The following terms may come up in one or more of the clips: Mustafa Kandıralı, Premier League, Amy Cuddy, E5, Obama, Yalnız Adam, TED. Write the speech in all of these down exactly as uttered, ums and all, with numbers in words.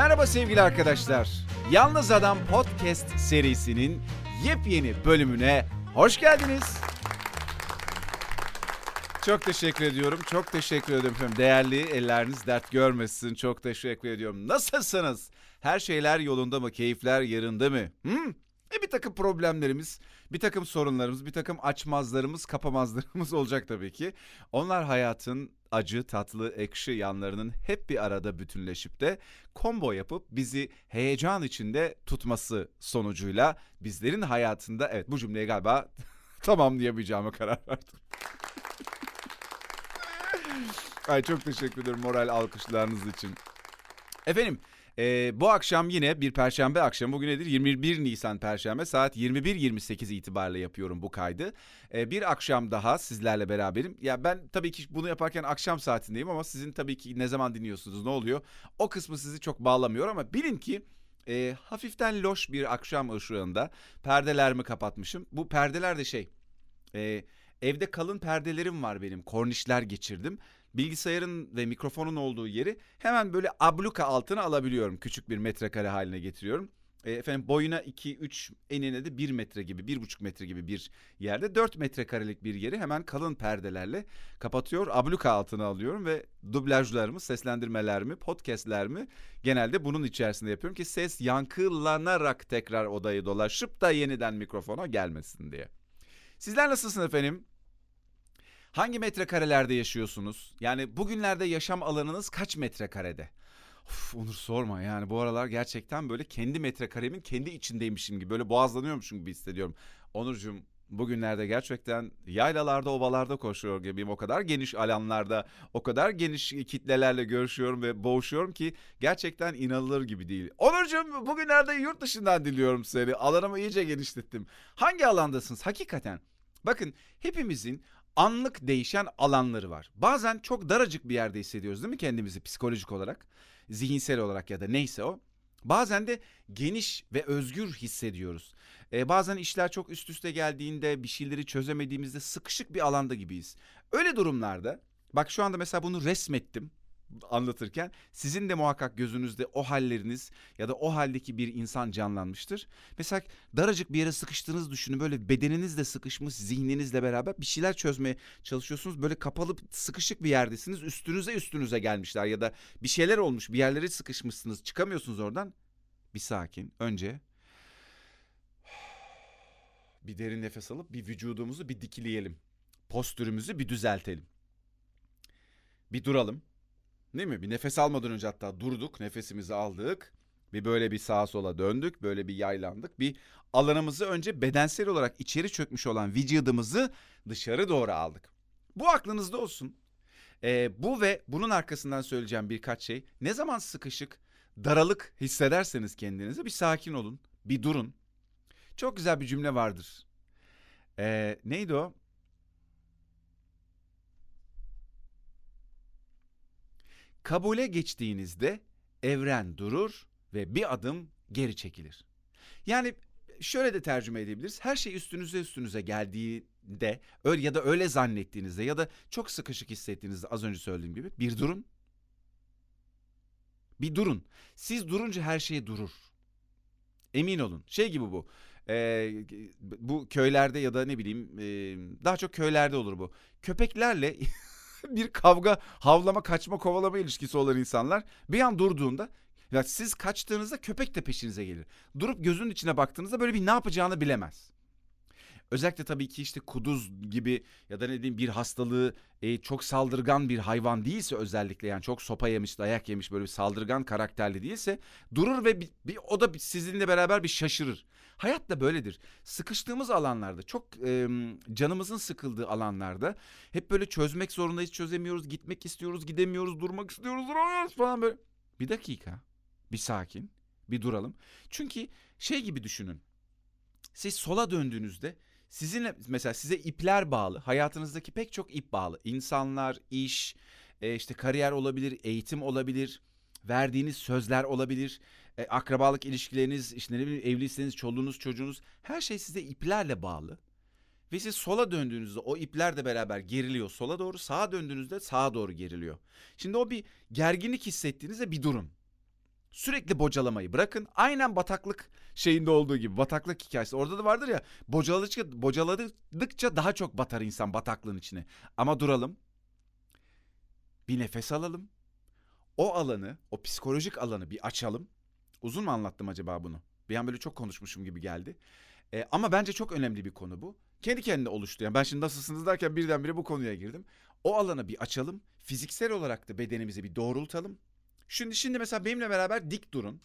Merhaba sevgili arkadaşlar. Yalnız Adam Podcast serisinin yepyeni bölümüne hoş geldiniz. Çok teşekkür ediyorum. Çok teşekkür ediyorum efendim. Değerli elleriniz dert görmesin. Çok teşekkür ediyorum. Nasılsınız? Her şeyler yolunda mı? Keyifler yerinde mi? Hmm. E bir takım problemlerimiz, bir takım sorunlarımız, bir takım açmazlarımız, kapamazlarımız olacak tabii ki. Onlar hayatın acı, tatlı, ekşi yanlarının hep bir arada bütünleşip de combo yapıp bizi heyecan içinde tutması sonucuyla bizlerin hayatında, evet bu cümleyi galiba tamamlayamayacağıma karar verdim. Ay çok teşekkür ederim moral alkışlarınız için. Efendim e, bu akşam yine bir perşembe akşamı, bugün nedir? yirmi bir Nisan perşembe saat yirmi bir yirmi sekiz itibariyle yapıyorum bu kaydı. E, bir akşam daha sizlerle beraberim. Ya ben tabii ki bunu yaparken akşam saatindeyim ama sizin tabii ki ne zaman dinliyorsunuz, ne oluyor? O kısmı sizi çok bağlamıyor ama bilin ki e, hafiften loş bir akşam ışığında perdelerimi kapatmışım. Bu perdeler de şey... E, Evde kalın perdelerim var benim. Kornişler geçirdim. Bilgisayarın ve mikrofonun olduğu yeri hemen böyle abluka altına alabiliyorum. Küçük bir metrekare haline getiriyorum. E, efendim boyuna iki üç, enine de bir metre gibi, bir buçuk metre gibi bir yerde dört metrekarelik bir yeri hemen kalın perdelerle kapatıyor. Abluka altına alıyorum ve dublajlarımı, seslendirmelerimi, podcastlerimi genelde bunun içerisinde yapıyorum ki ses yankılanarak tekrar odayı dolaşıp da yeniden mikrofona gelmesin diye. Sizler nasılsınız efendim? Hangi metrekarelerde yaşıyorsunuz? Yani bugünlerde yaşam alanınız kaç metrekarede? Uf, Onur sorma yani bu aralar gerçekten böyle kendi metrekaremin kendi içindeymişim gibi, böyle boğazlanıyormuşum gibi hissediyorum. Onurcuğum bugünlerde gerçekten yaylalarda, ovalarda koşuyor gibiyim. O kadar geniş alanlarda, o kadar geniş kitlelerle görüşüyorum ve boğuşuyorum ki gerçekten inanılır gibi değil. Onurcuğum bugünlerde yurt dışından diliyorum seni. Alanımı iyice genişlettim. Hangi alandasınız hakikaten? Bakın hepimizin anlık değişen alanları var. Bazen çok daracık bir yerde hissediyoruz değil mi kendimizi psikolojik olarak, zihinsel olarak ya da neyse o. Bazen de geniş ve özgür hissediyoruz. Ee, bazen işler çok üst üste geldiğinde, bir şeyleri çözemediğimizde sıkışık bir alanda gibiyiz. Öyle durumlarda, bak şu anda mesela bunu resmettim anlatırken, sizin de muhakkak gözünüzde o halleriniz ya da o haldeki bir insan canlanmıştır. Mesela daracık bir yere sıkıştığınızı düşünün, böyle bedeninizle sıkışmış, zihninizle beraber bir şeyler çözmeye çalışıyorsunuz. Böyle kapalı, sıkışık bir yerdesiniz, üstünüze üstünüze gelmişler ya da bir şeyler olmuş, bir yerlere sıkışmışsınız, çıkamıyorsunuz oradan. Bir sakin, önce bir derin nefes alıp bir vücudumuzu bir dikileyelim. Postürümüzü bir düzeltelim. Bir duralım. Değil mi? Bir nefes almadan önce hatta durduk, nefesimizi aldık, bir böyle bir sağa sola döndük, böyle bir yaylandık. Bir alanımızı önce bedensel olarak içeri çökmüş olan vücudumuzu dışarı doğru aldık. Bu aklınızda olsun. Ee, bu ve bunun arkasından söyleyeceğim birkaç şey. Ne zaman sıkışık, daralık hissederseniz kendinizi bir sakin olun, bir durun. Çok güzel bir cümle vardır. Ee, neydi o? Kabule geçtiğinizde evren durur ve bir adım geri çekilir. Yani şöyle de tercüme edebiliriz. Her şey üstünüze üstünüze geldiğinde ya da öyle zannettiğinizde ya da çok sıkışık hissettiğinizde az önce söylediğim gibi bir durun. Bir durun. Siz durunca her şey durur. Emin olun. Şey gibi bu. Ee, bu köylerde ya da ne bileyim e, daha çok köylerde olur bu. Köpeklerle... bir kavga, havlama, kaçma, kovalama ilişkisi olan insanlar bir an durduğunda, ya siz kaçtığınızda köpek de peşinize gelir. Durup gözünün içine baktığınızda böyle bir ne yapacağını bilemez. Özellikle tabii ki işte kuduz gibi ya da ne diyeyim bir hastalığı e, çok saldırgan bir hayvan değilse, özellikle yani çok sopa yemiş, dayak yemiş, böyle bir saldırgan karakterli değilse durur ve bir, bir, o da sizinle beraber bir şaşırır. Hayat da böyledir. Sıkıştığımız alanlarda, çok e, canımızın sıkıldığı alanlarda hep böyle çözmek zorundayız, çözemiyoruz, gitmek istiyoruz, gidemiyoruz, durmak istiyoruz, duramıyoruz falan böyle. Bir dakika, bir sakin, bir duralım. Çünkü şey gibi düşünün, siz sola döndüğünüzde sizinle mesela size ipler bağlı, hayatınızdaki pek çok ip bağlı. İnsanlar, iş, e, işte kariyer olabilir, eğitim olabilir, verdiğiniz sözler olabilir, e, akrabalık ilişkileriniz, işte ne bileyim evliyseniz çoluğunuz, çocuğunuz, her şey size iplerle bağlı. Ve siz sola döndüğünüzde o ipler de beraber geriliyor sola doğru, sağa döndüğünüzde sağa doğru geriliyor. Şimdi o bir gerginlik hissettiğinizde bir durun. Sürekli bocalamayı bırakın. Aynen bataklık şeyinde olduğu gibi, bataklık hikayesi orada da vardır ya, bocaladıkça, bocaladıkça daha çok batar insan bataklığın içine. Ama duralım, bir nefes alalım, o alanı, o psikolojik alanı bir açalım. Uzun mu anlattım acaba bunu? Bir an böyle çok konuşmuşum gibi geldi. Ee, ama bence çok önemli bir konu bu. Kendi kendine oluştu. Yani ben şimdi nasılsınız derken birdenbire bu konuya girdim. O alanı bir açalım. Fiziksel olarak da bedenimizi bir doğrultalım. Şimdi şimdi mesela benimle beraber dik durun.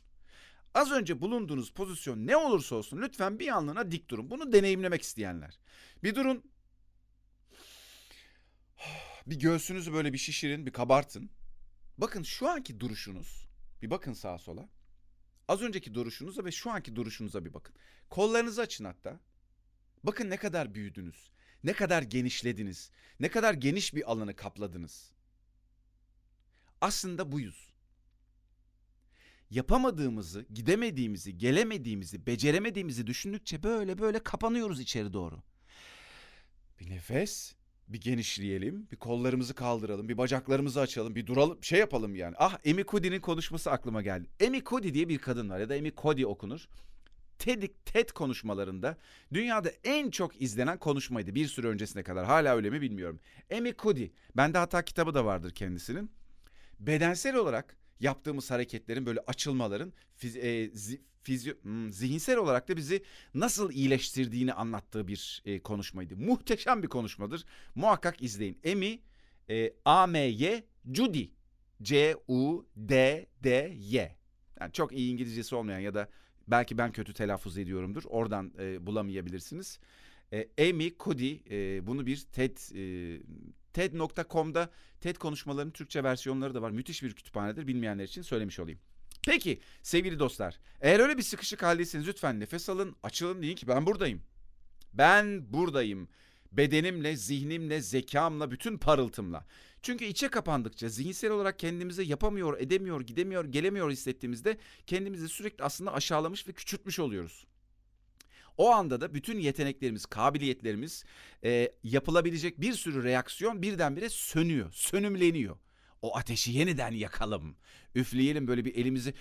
Az önce bulunduğunuz pozisyon ne olursa olsun lütfen bir anlığına dik durun. Bunu deneyimlemek isteyenler. Bir durun. Bir göğsünüzü böyle bir şişirin, bir kabartın. Bakın şu anki duruşunuz. Bir bakın sağa sola. Az önceki duruşunuza ve şu anki duruşunuza bir bakın. Kollarınızı açın hatta. Bakın ne kadar büyüdünüz. Ne kadar genişlediniz. Ne kadar geniş bir alanı kapladınız. Aslında buyuz. Yapamadığımızı, gidemediğimizi, gelemediğimizi, beceremediğimizi düşündükçe böyle böyle kapanıyoruz içeri doğru. Bir nefes, bir genişleyelim, bir kollarımızı kaldıralım, bir bacaklarımızı açalım, bir duralım, şey yapalım yani. Ah, Amy Cuddy'nin konuşması aklıma geldi. Amy Cuddy diye bir kadın var, ya da Amy Cuddy okunur. TED, TED konuşmalarında dünyada en çok izlenen konuşmaydı bir süre öncesine kadar. Hala öyle mi bilmiyorum. Amy Cuddy, bende hatta kitabı da vardır kendisinin. Bedensel olarak yaptığımız hareketlerin, böyle açılmaların fiz- e, zi- fizyo- hmm, zihinsel olarak da bizi nasıl iyileştirdiğini anlattığı bir e, konuşmaydı. Muhteşem bir konuşmadır. Muhakkak izleyin. Amy, e, A M Y, Cuddy, C U D D Y. Yani çok iyi İngilizcesi olmayan ya da belki ben kötü telaffuz ediyorumdur. Oradan e, bulamayabilirsiniz. E, Amy Cuddy, e, bunu bir TED... E, TED nokta com'da TED konuşmalarının Türkçe versiyonları da var. Müthiş bir kütüphanedir. Bilmeyenler için söylemiş olayım. Peki sevgili dostlar, eğer öyle bir sıkışık haldeyseniz lütfen nefes alın, açılın, deyin ki ben buradayım. Ben buradayım. Bedenimle, zihnimle, zekamla, bütün parıltımla. Çünkü içe kapandıkça zihinsel olarak kendimizi yapamıyor, edemiyor, gidemiyor, gelemiyor hissettiğimizde kendimizi sürekli aslında aşağılamış ve küçültmüş oluyoruz. O anda da bütün yeteneklerimiz, kabiliyetlerimiz, e, yapılabilecek bir sürü reaksiyon birdenbire sönüyor, sönümleniyor. O ateşi yeniden yakalım, üfleyelim böyle bir elimizi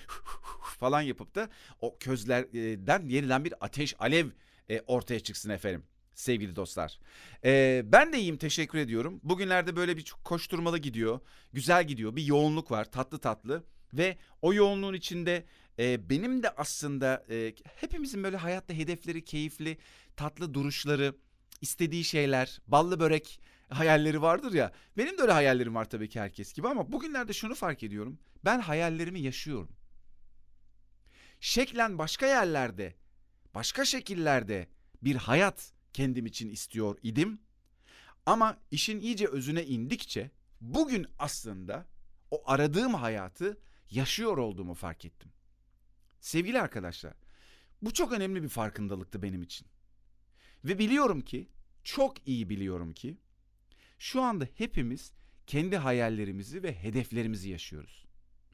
falan yapıp da o közlerden yeniden bir ateş, alev e, ortaya çıksın efendim. Sevgili dostlar, ee, ben de iyiyim, teşekkür ediyorum. Bugünlerde böyle bir koşturmalı gidiyor, güzel gidiyor, bir yoğunluk var, tatlı tatlı. Ve o yoğunluğun içinde e, benim de aslında e, hepimizin böyle hayatta hedefleri, keyifli, tatlı duruşları, istediği şeyler, ballı börek hayalleri vardır ya. Benim de öyle hayallerim var tabii ki herkes gibi, ama bugünlerde şunu fark ediyorum. Ben hayallerimi yaşıyorum. Şeklen başka yerlerde, başka şekillerde bir hayat kendim için istiyor idim. Ama işin iyice özüne indikçe bugün aslında o aradığım hayatı yaşıyor olduğumu fark ettim. Sevgili arkadaşlar, bu çok önemli bir farkındalıktı benim için. Ve biliyorum ki, çok iyi biliyorum ki, şu anda hepimiz kendi hayallerimizi ve hedeflerimizi yaşıyoruz.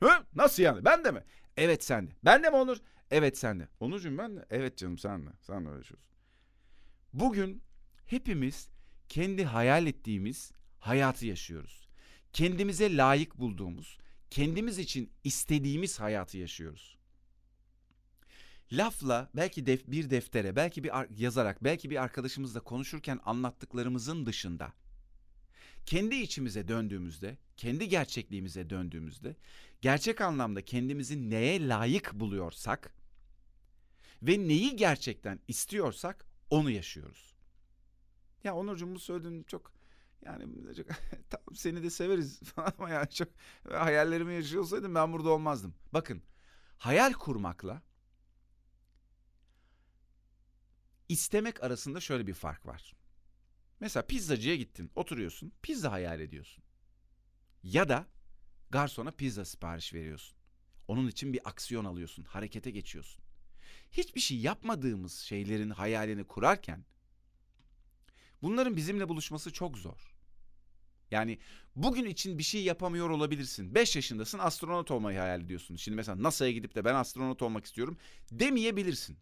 Hı? Nasıl yani? Ben de mi? Evet, sen de. Ben de mi Onur? Evet, sen de. Onurcuğum, ben de. Evet canım, sen de. Sen de yaşıyorsun. Bugün hepimiz kendi hayal ettiğimiz hayatı yaşıyoruz. Kendimize layık bulduğumuz, kendimiz için istediğimiz hayatı yaşıyoruz. Lafla, belki def, bir deftere, belki bir yazarak, belki bir arkadaşımızla konuşurken anlattıklarımızın dışında, kendi içimize döndüğümüzde, kendi gerçekliğimize döndüğümüzde, gerçek anlamda kendimizi neye layık buluyorsak ve neyi gerçekten istiyorsak onu yaşıyoruz. Ya Onurcuğum, bu söylediğin çok... Yani tamam, seni de severiz falan ama yani çok, hayallerimi yaşıyor olsaydım ben burada olmazdım. Bakın, hayal kurmakla istemek arasında şöyle bir fark var. Mesela pizzacıya gittin, oturuyorsun, pizza hayal ediyorsun. Ya da garsona pizza sipariş veriyorsun. Onun için bir aksiyon alıyorsun, harekete geçiyorsun. Hiçbir şey yapmadığımız şeylerin hayalini kurarken bunların bizimle buluşması çok zor. Yani bugün için bir şey yapamıyor olabilirsin. beş yaşındasın, astronot olmayı hayal ediyorsun. Şimdi mesela NASA'ya gidip de ben astronot olmak istiyorum demeyebilirsin.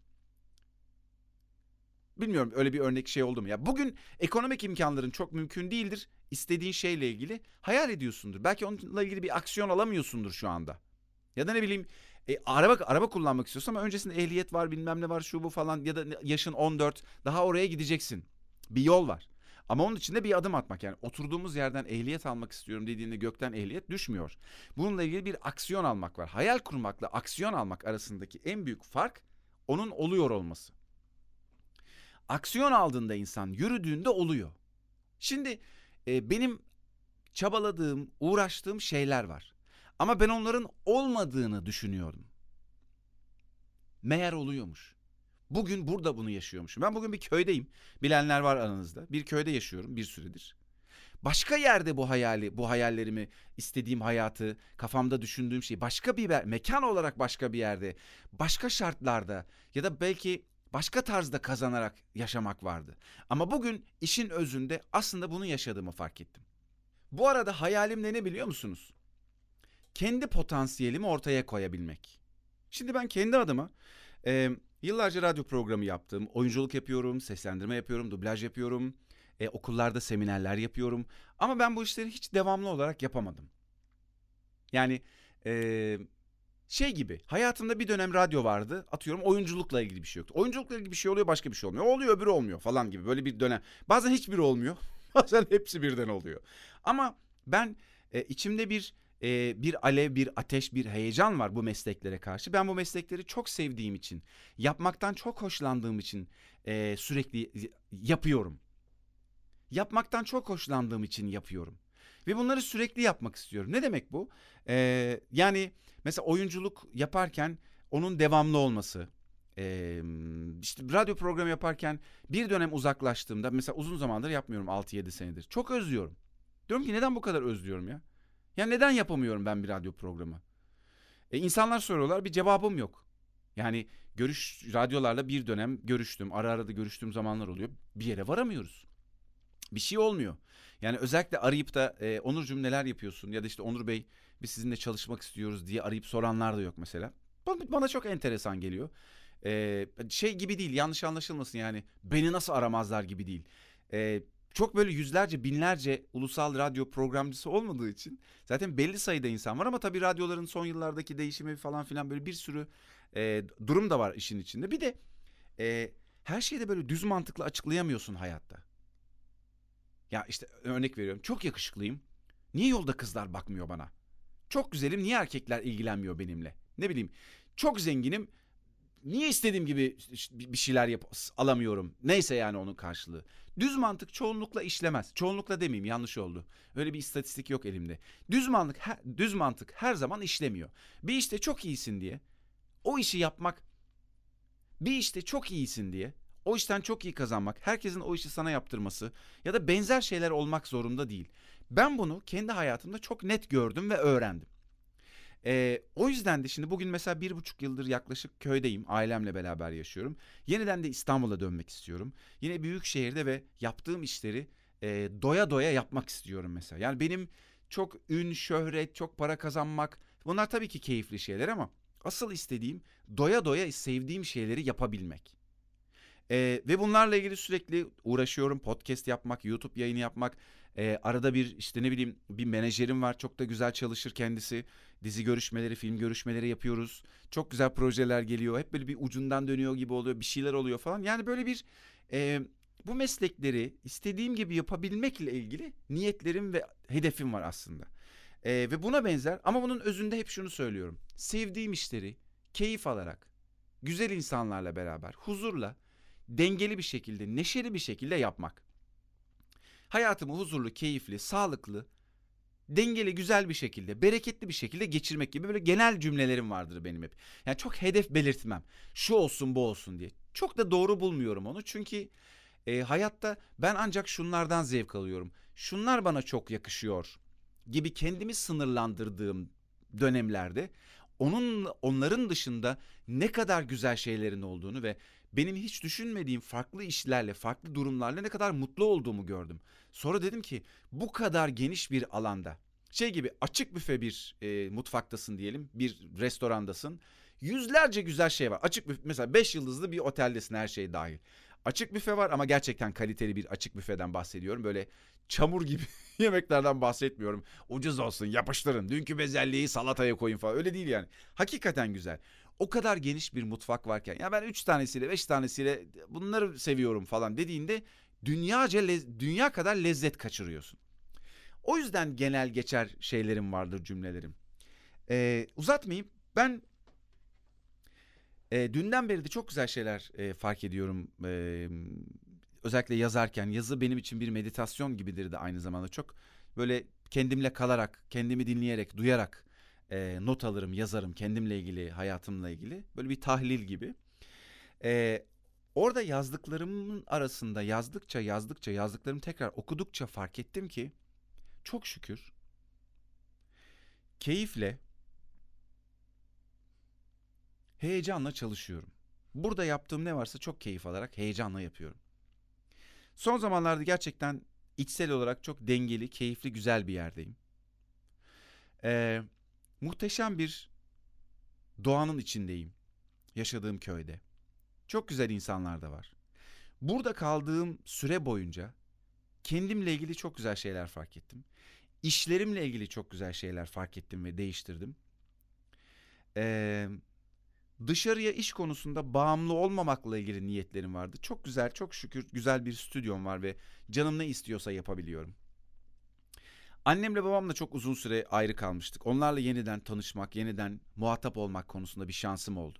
Bilmiyorum, öyle bir örnek şey oldu mu? Ya bugün ekonomik imkanların çok mümkün değildir. İstediğin şeyle ilgili hayal ediyorsundur. Belki onunla ilgili bir aksiyon alamıyorsundur şu anda. Ya da ne bileyim, E, araba araba kullanmak istiyorsun ama öncesinde ehliyet var, bilmem ne var, şu bu falan, ya da yaşın on dört, daha oraya gideceksin. Bir yol var. Ama onun için de bir adım atmak, yani oturduğumuz yerden ehliyet almak istiyorum dediğinde gökten ehliyet düşmüyor. Bununla ilgili bir aksiyon almak var. Hayal kurmakla aksiyon almak arasındaki en büyük fark onun oluyor olması. Aksiyon aldığında insan, yürüdüğünde oluyor. Şimdi e, benim çabaladığım, uğraştığım şeyler var. Ama ben onların olmadığını düşünüyordum. Meğer oluyormuş. Bugün burada bunu yaşıyormuşum. Ben bugün bir köydeyim. Bilenler var aranızda. Bir köyde yaşıyorum bir süredir. Başka yerde bu hayali, bu hayallerimi, istediğim hayatı, kafamda düşündüğüm şeyi, başka bir mekan olarak, başka bir yerde, başka şartlarda ya da belki başka tarzda kazanarak yaşamak vardı. Ama bugün işin özünde aslında bunu yaşadığımı fark ettim. Bu arada hayalimle ne biliyor musunuz? Kendi potansiyelimi ortaya koyabilmek. Şimdi ben kendi adıma e, yıllarca radyo programı yaptım. Oyunculuk yapıyorum, seslendirme yapıyorum, dublaj yapıyorum. E, okullarda seminerler yapıyorum. Ama ben bu işleri hiç devamlı olarak yapamadım. Yani e, şey gibi, hayatımda bir dönem radyo vardı. Atıyorum oyunculukla ilgili bir şey yoktu. Oyunculukla ilgili bir şey oluyor, başka bir şey olmuyor. Oluyor, öbürü olmuyor falan gibi. Böyle bir dönem. Bazen hiçbiri olmuyor. Bazen hepsi birden oluyor. Ama ben e, içimde bir... Ee, bir alev, bir ateş, bir heyecan var bu mesleklere karşı. Ben bu meslekleri çok sevdiğim için, yapmaktan çok hoşlandığım için e, sürekli yapıyorum. Yapmaktan çok hoşlandığım için yapıyorum. Ve bunları sürekli yapmak istiyorum. Ne demek bu? Ee, yani mesela oyunculuk yaparken onun devamlı olması... Ee, işte radyo programı yaparken bir dönem uzaklaştığımda, mesela uzun zamandır yapmıyorum, altı yedi senedir. Çok özlüyorum. Diyorum ki neden bu kadar özlüyorum ya? Ya neden yapamıyorum ben bir radyo programı? E, insanlar soruyorlar, bir cevabım yok. Yani görüş radyolarla bir dönem görüştüm. Ara ara da görüştüğüm zamanlar oluyor. Bir yere varamıyoruz. Bir şey olmuyor. Yani özellikle arayıp da e, Onurcuğum neler yapıyorsun? Ya da işte Onur Bey biz sizinle çalışmak istiyoruz diye arayıp soranlar da yok mesela. Bana çok enteresan geliyor. E, şey gibi değil, yanlış anlaşılmasın yani. Beni nasıl aramazlar gibi değil. E, Çok böyle yüzlerce, binlerce ulusal radyo programcısı olmadığı için zaten belli sayıda insan var, ama tabii radyoların son yıllardaki değişimi falan filan, böyle bir sürü e, durum da var işin içinde. Bir de e, her şeyi de böyle düz mantıkla açıklayamıyorsun hayatta. Ya işte örnek veriyorum, çok yakışıklıyım, niye yolda kızlar bakmıyor bana? Çok güzelim, niye erkekler ilgilenmiyor benimle? Ne bileyim, çok zenginim, niye istediğim gibi bir şeyler yap alamıyorum? Neyse, yani onun karşılığı. Düz mantık çoğunlukla işlemez. Çoğunlukla demeyeyim, yanlış oldu. Öyle bir istatistik yok elimde. Düz mantık her, düz mantık her zaman işlemiyor. Bir işte çok iyisin diye o işi yapmak, bir işte çok iyisin diye o işten çok iyi kazanmak, herkesin o işi sana yaptırması ya da benzer şeyler olmak zorunda değil. Ben bunu kendi hayatımda çok net gördüm ve öğrendim. Ee, o yüzden de şimdi bugün mesela bir buçuk yıldır yaklaşık köydeyim, ailemle beraber yaşıyorum. Yeniden de İstanbul'a dönmek istiyorum. Yine büyük şehirde ve yaptığım işleri e, doya doya yapmak istiyorum mesela. Yani benim çok ün, şöhret, çok para kazanmak, bunlar tabii ki keyifli şeyler, ama asıl istediğim doya doya sevdiğim şeyleri yapabilmek. Ee, ve bunlarla ilgili sürekli uğraşıyorum. Podcast yapmak, YouTube yayını yapmak. Ee, arada bir işte ne bileyim bir menajerim var. Çok da güzel çalışır kendisi. Dizi görüşmeleri, film görüşmeleri yapıyoruz. Çok güzel projeler geliyor. Hep böyle bir ucundan dönüyor gibi oluyor. Bir şeyler oluyor falan. Yani böyle bir e, bu meslekleri istediğim gibi yapabilmekle ilgili niyetlerim ve hedefim var aslında. E, ve buna benzer, ama bunun özünde hep şunu söylüyorum. Sevdiğim işleri keyif alarak, güzel insanlarla beraber, huzurla, dengeli bir şekilde, neşeli bir şekilde yapmak. Hayatımı huzurlu, keyifli, sağlıklı, dengeli, güzel bir şekilde, bereketli bir şekilde geçirmek gibi böyle genel cümlelerim vardır benim hep. Yani çok hedef belirtmem. Şu olsun, bu olsun diye. Çok da doğru bulmuyorum onu. Çünkü e, hayatta ben ancak şunlardan zevk alıyorum. Şunlar bana çok yakışıyor gibi kendimi sınırlandırdığım dönemlerde onun onların dışında ne kadar güzel şeylerin olduğunu ve benim hiç düşünmediğim farklı işlerle, farklı durumlarla ne kadar mutlu olduğumu gördüm. Sonra dedim ki bu kadar geniş bir alanda, şey gibi açık büfe bir e, mutfaktasın diyelim, bir restorandasın. Yüzlerce güzel şey var. Açık büfe mesela beş yıldızlı bir oteldesin, her şey dahil. Açık büfe var ama gerçekten kaliteli bir açık büfeden bahsediyorum. Böyle çamur gibi yemeklerden bahsetmiyorum. Ucuz olsun, yapıştırın, dünkü bezelyeyi salataya koyun falan, öyle değil yani. Hakikaten güzel. O kadar geniş bir mutfak varken ya ben üç tanesiyle beş tanesiyle bunları seviyorum falan dediğinde dünyaca dünya kadar lezzet kaçırıyorsun. O yüzden genel geçer şeylerim vardır, cümlelerim. Ee, uzatmayayım. Ben e, dünden beri de çok güzel şeyler e, fark ediyorum. E, özellikle yazarken. Yazı benim için bir meditasyon gibidir de aynı zamanda çok. Böyle kendimle kalarak, kendimi dinleyerek, duyarak e, not alırım, yazarım. Kendimle ilgili, hayatımla ilgili. Böyle bir tahlil gibi. E, orada yazdıklarımın arasında yazdıkça, yazdıkça, yazdıklarımı tekrar okudukça fark ettim ki çok şükür keyifle, heyecanla çalışıyorum. Burada yaptığım ne varsa çok keyif alarak, heyecanla yapıyorum. Son zamanlarda gerçekten içsel olarak çok dengeli, keyifli, güzel bir yerdeyim. Ee, muhteşem bir doğanın içindeyim. Yaşadığım köyde. Çok güzel insanlar da var. Burada kaldığım süre boyunca kendimle ilgili çok güzel şeyler fark ettim. İşlerimle ilgili çok güzel şeyler fark ettim ve değiştirdim. Ee, dışarıya iş konusunda bağımlı olmamakla ilgili niyetlerim vardı. Çok güzel, çok şükür güzel bir stüdyom var ve canım ne istiyorsa yapabiliyorum. Annemle babamla çok uzun süre ayrı kalmıştık. Onlarla yeniden tanışmak, yeniden muhatap olmak konusunda bir şansım oldu.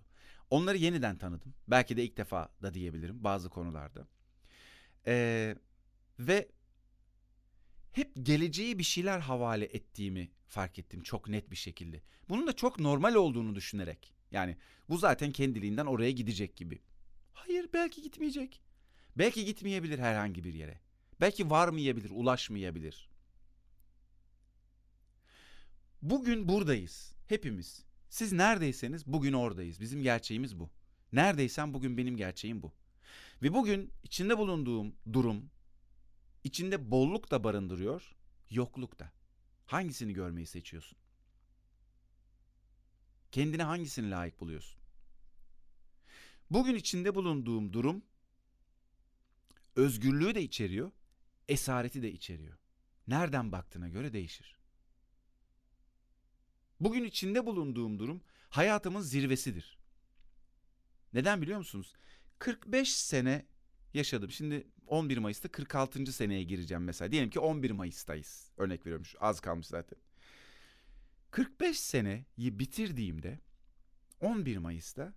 Onları yeniden tanıdım. Belki de ilk defa da diyebilirim bazı konularda. Ee, ve hep geleceği bir şeyler havale ettiğimi fark ettim çok net bir şekilde. Bunun da çok normal olduğunu düşünerek. Yani bu zaten kendiliğinden oraya gidecek gibi. Hayır, belki gitmeyecek. Belki gitmeyebilir herhangi bir yere. Belki varmayabilir, ulaşmayabilir. Bugün buradayız hepimiz. Siz neredeyseniz bugün oradayız. Bizim gerçeğimiz bu. Neredeysen bugün benim gerçeğim bu. Ve bugün içinde bulunduğum durum İçinde bolluk da barındırıyor, yokluk da. Hangisini görmeyi seçiyorsun? Kendine hangisini layık buluyorsun? Bugün içinde bulunduğum durum özgürlüğü de içeriyor, esareti de içeriyor. Nereden baktığına göre değişir. Bugün içinde bulunduğum durum hayatımın zirvesidir. Neden biliyor musunuz? kırk beş sene yaşadım. Şimdi on bir Mayıs'ta kırk altıncı seneye gireceğim mesela. Diyelim ki on bir Mayıs'tayız. Örnek veriyorum, şu az kalmış zaten. kırk beş seneyi bitirdiğimde on bir Mayıs'ta,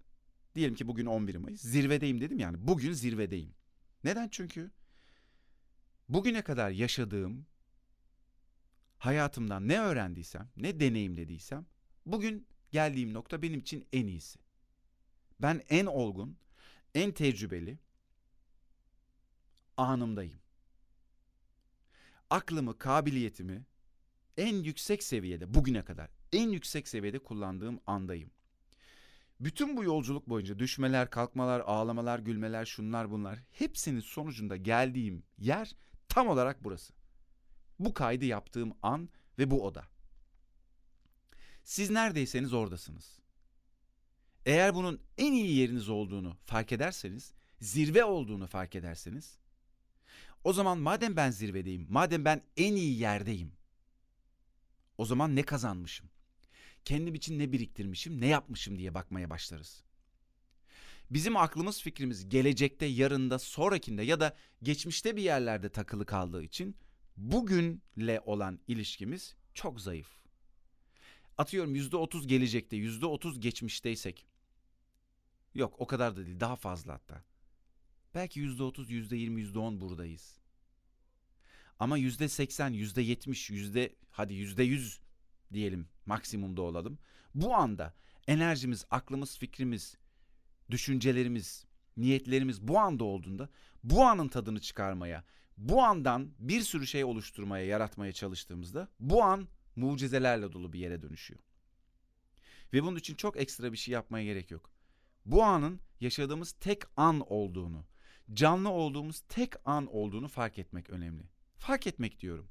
diyelim ki bugün on bir Mayıs, zirvedeyim dedim yani. Bugün zirvedeyim. Neden? Çünkü bugüne kadar yaşadığım hayatımdan ne öğrendiysem, ne deneyimlediysem bugün geldiğim nokta benim için en iyisi. Ben en olgun, en tecrübeli anımdayım. Aklımı, kabiliyetimi en yüksek seviyede, bugüne kadar en yüksek seviyede kullandığım andayım. Bütün bu yolculuk boyunca düşmeler, kalkmalar, ağlamalar, gülmeler, şunlar bunlar, hepsinin sonucunda geldiğim yer tam olarak burası. Bu kaydı yaptığım an ve bu oda. Siz neredeyseniz oradasınız. Eğer bunun en iyi yeriniz olduğunu fark ederseniz, zirve olduğunu fark ederseniz, o zaman madem ben zirvedeyim, madem ben en iyi yerdeyim, o zaman ne kazanmışım, kendim için ne biriktirmişim, ne yapmışım diye bakmaya başlarız. Bizim aklımız, fikrimiz gelecekte, yarında, sonrakinde ya da geçmişte bir yerlerde takılı kaldığı için bugünle olan ilişkimiz çok zayıf. Atıyorum yüzde otuz gelecekte, yüzde otuz geçmişteysek, yok o kadar da değil, daha fazla hatta. Belki yüzde otuz, yüzde yirmi, yüzde on buradayız. Ama yüzde seksen, yüzde yetmiş, yüzde, hadi yüzde yüz diyelim, maksimumda olalım. Bu anda enerjimiz, aklımız, fikrimiz, düşüncelerimiz, niyetlerimiz bu anda olduğunda bu anın tadını çıkarmaya, bu andan bir sürü şey oluşturmaya, yaratmaya çalıştığımızda bu an mucizelerle dolu bir yere dönüşüyor. Ve bunun için çok ekstra bir şey yapmaya gerek yok. Bu anın yaşadığımız tek an olduğunu, canlı olduğumuz tek an olduğunu fark etmek önemli. Fark etmek diyorum.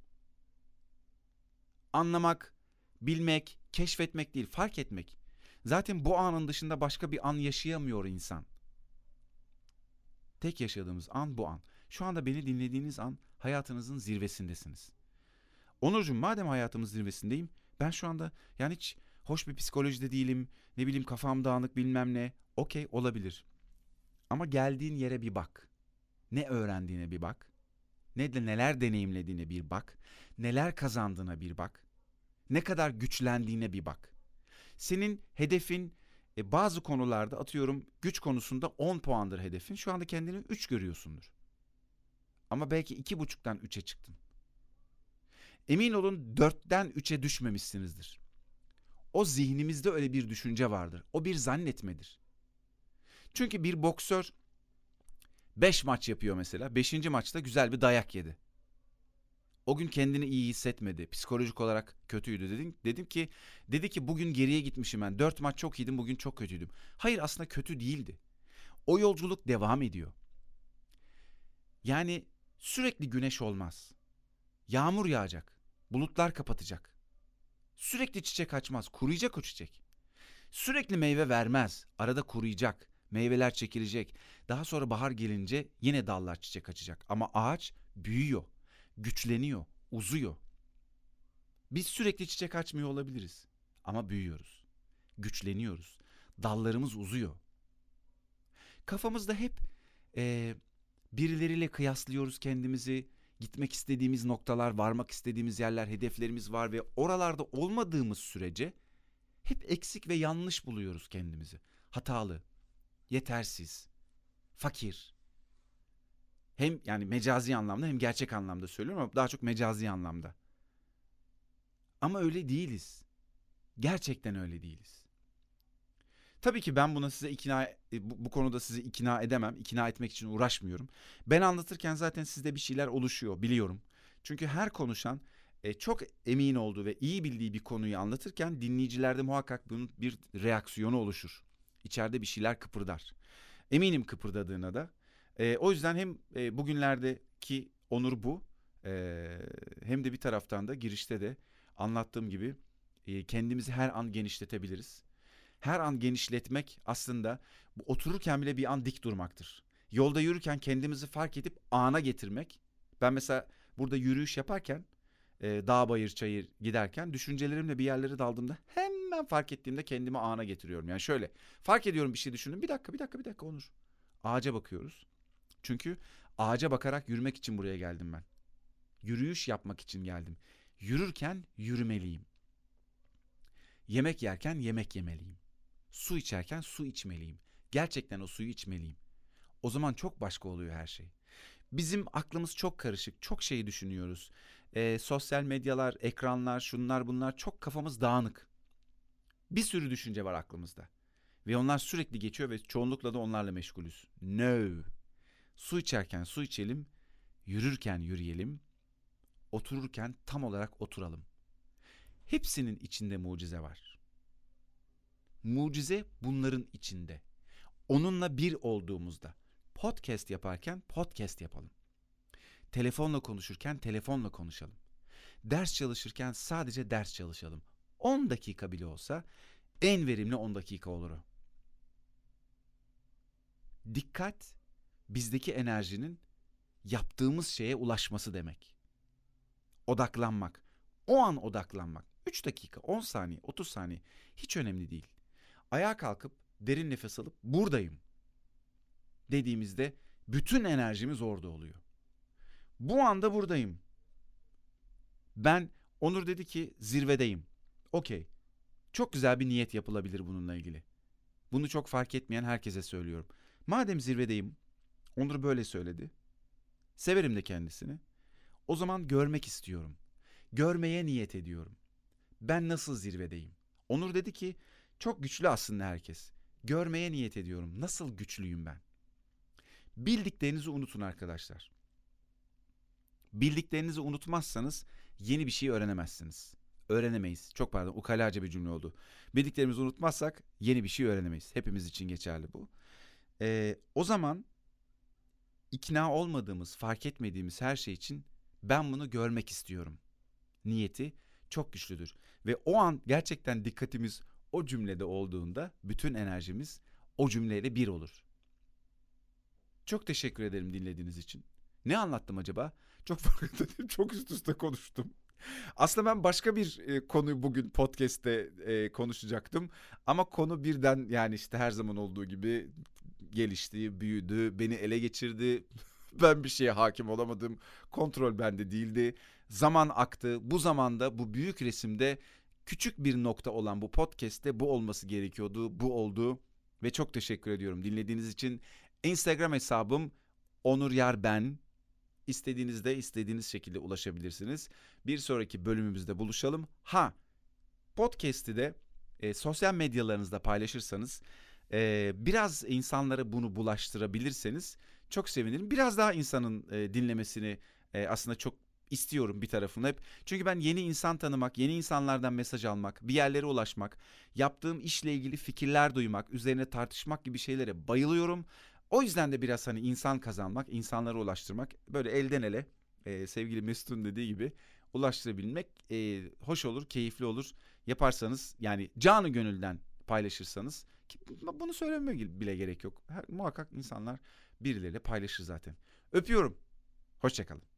Anlamak, bilmek, keşfetmek değil, fark etmek. Zaten bu anın dışında başka bir an yaşayamıyor insan. Tek yaşadığımız an bu an. Şu anda beni dinlediğiniz an hayatınızın zirvesindesiniz. Onurcuğum, madem hayatımız zirvesindeyim, ben şu anda yani hiç hoş bir psikolojide değilim, ne bileyim kafam dağınık bilmem ne, okey olabilir. Ama geldiğin yere bir bak. Ne öğrendiğine bir bak. Ne de neler deneyimlediğine bir bak. Neler kazandığına bir bak. Ne kadar güçlendiğine bir bak. Senin hedefin e, bazı konularda, atıyorum güç konusunda on puandır hedefin. Şu anda kendini üç görüyorsundur. Ama belki iki buçuktan üçe çıktın. Emin olun dörtten üçe düşmemişsinizdir. O zihnimizde öyle bir düşünce vardır. O bir zannetmedir. Çünkü bir boksör beş maç yapıyor mesela. beşinci maçta güzel bir dayak yedi. O gün kendini iyi hissetmedi. Psikolojik olarak kötüydü. Dedim, dedim ki, dedi ki bugün geriye gitmişim ben. dört maç çok iyiydim, bugün çok kötüydüm. Hayır, aslında kötü değildi. O yolculuk devam ediyor. Yani sürekli güneş olmaz. Yağmur yağacak. Bulutlar kapatacak. Sürekli çiçek açmaz. Kuruyacak o çiçek. Sürekli meyve vermez. Arada kuruyacak. Meyveler çekilecek. Daha sonra bahar gelince yine dallar çiçek açacak. Ama ağaç büyüyor. Güçleniyor. Uzuyor. Biz sürekli çiçek açmıyor olabiliriz. Ama büyüyoruz. Güçleniyoruz. Dallarımız uzuyor. Kafamızda hep e, birileriyle kıyaslıyoruz kendimizi. Gitmek istediğimiz noktalar, varmak istediğimiz yerler, hedeflerimiz var ve oralarda olmadığımız sürece hep eksik ve yanlış buluyoruz kendimizi. Hatalı, yetersiz, fakir. Hem yani mecazi anlamda hem gerçek anlamda söylüyorum ama daha çok mecazi anlamda. Ama öyle değiliz. Gerçekten öyle değiliz. Tabii ki ben buna size ikna, bu konuda sizi ikna edemem. İkna etmek için uğraşmıyorum. Ben anlatırken zaten sizde bir şeyler oluşuyor, biliyorum. Çünkü her konuşan çok emin olduğu ve iyi bildiği bir konuyu anlatırken dinleyicilerde muhakkak bunun bir reaksiyonu oluşur. İçeride bir şeyler kıpırdar. Eminim kıpırdadığına da. O yüzden hem bugünlerdeki onur bu, hem de bir taraftan da girişte de anlattığım gibi kendimizi her an genişletebiliriz. Her an genişletmek aslında otururken bile bir an dik durmaktır. Yolda yürürken kendimizi fark edip ana getirmek. Ben mesela burada yürüyüş yaparken, e, dağ bayır çayır giderken düşüncelerimle bir yerlere daldığımda hemen fark ettiğimde kendimi ana getiriyorum. Yani şöyle fark ediyorum, bir şey düşündüm. Bir dakika, bir dakika, bir dakika Onur. Ağaca bakıyoruz. Çünkü ağaca bakarak yürümek için buraya geldim ben. Yürüyüş yapmak için geldim. Yürürken yürümeliyim. Yemek yerken yemek yemeliyim. Su içerken su içmeliyim. Gerçekten o suyu içmeliyim. O zaman çok başka oluyor her şey. Bizim aklımız çok karışık. Çok şey düşünüyoruz. E, sosyal medyalar, ekranlar, şunlar bunlar. Çok kafamız dağınık. Bir sürü düşünce var aklımızda. Ve onlar sürekli geçiyor ve çoğunlukla da onlarla meşgulüz. No. Su içerken su içelim. Yürürken yürüyelim. Otururken tam olarak oturalım. Hepsinin içinde mucize var. Mucize bunların içinde. Onunla bir olduğumuzda. Podcast yaparken podcast yapalım. Telefonla konuşurken telefonla konuşalım. Ders çalışırken sadece ders çalışalım. on dakika bile olsa en verimli on dakika olur o. Dikkat, bizdeki enerjinin yaptığımız şeye ulaşması demek. Odaklanmak. O an odaklanmak. üç dakika, on saniye, otuz saniye hiç önemli değil. Ayağa kalkıp derin nefes alıp buradayım dediğimizde bütün enerjimiz orada oluyor. Bu anda buradayım. Ben, Onur dedi ki zirvedeyim. Okey. Çok güzel bir niyet yapılabilir bununla ilgili. Bunu çok fark etmeyen herkese söylüyorum. Madem zirvedeyim, Onur böyle söyledi. Severim de kendisini. O zaman görmek istiyorum. Görmeye niyet ediyorum. Ben nasıl zirvedeyim? Onur dedi ki çok güçlü aslında herkes. Görmeye niyet ediyorum. Nasıl güçlüyüm ben? Bildiklerinizi unutun arkadaşlar. Bildiklerinizi unutmazsanız yeni bir şey öğrenemezsiniz. Öğrenemeyiz. Çok pardon, ukalaca bir cümle oldu. Bildiklerimizi unutmazsak yeni bir şey öğrenemeyiz. Hepimiz için geçerli bu. Ee, o zaman ikna olmadığımız, fark etmediğimiz her şey için ben bunu görmek istiyorum. Niyeti çok güçlüdür. Ve o an gerçekten dikkatimiz o cümlede olduğunda bütün enerjimiz o cümleyle bir olur. Çok teşekkür ederim dinlediğiniz için. Ne anlattım acaba? Çok farklı, çok üst üste konuştum. Aslında ben başka bir e, konuyu bugün podcast'te e, konuşacaktım. Ama konu birden, yani işte her zaman olduğu gibi gelişti, büyüdü, beni ele geçirdi. Ben bir şeye hakim olamadım. Kontrol bende değildi. Zaman aktı. Bu zamanda, bu büyük resimde küçük bir nokta olan bu podcast'te bu olması gerekiyordu. Bu oldu ve çok teşekkür ediyorum dinlediğiniz için. Instagram hesabım Onur Yar Ben. İstediğinizde istediğiniz şekilde ulaşabilirsiniz. Bir sonraki bölümümüzde buluşalım. Ha, podcast'i de e, sosyal medyalarınızda paylaşırsanız, e, biraz insanlara bunu bulaştırabilirseniz çok sevinirim. Biraz daha insanın e, dinlemesini e, aslında çok istiyorum bir tarafımda hep. Çünkü ben yeni insan tanımak, yeni insanlardan mesaj almak, bir yerlere ulaşmak, yaptığım işle ilgili fikirler duymak, üzerine tartışmak gibi şeylere bayılıyorum. O yüzden de biraz hani insan kazanmak, insanlara ulaştırmak, böyle elden ele e, sevgili Mesut'un dediği gibi ulaştırabilmek e, hoş olur, keyifli olur. Yaparsanız, yani canı gönülden paylaşırsanız, ki bunu söylemeye bile gerek yok. Her, muhakkak insanlar birileriyle paylaşır zaten. Öpüyorum. Hoşça kalın.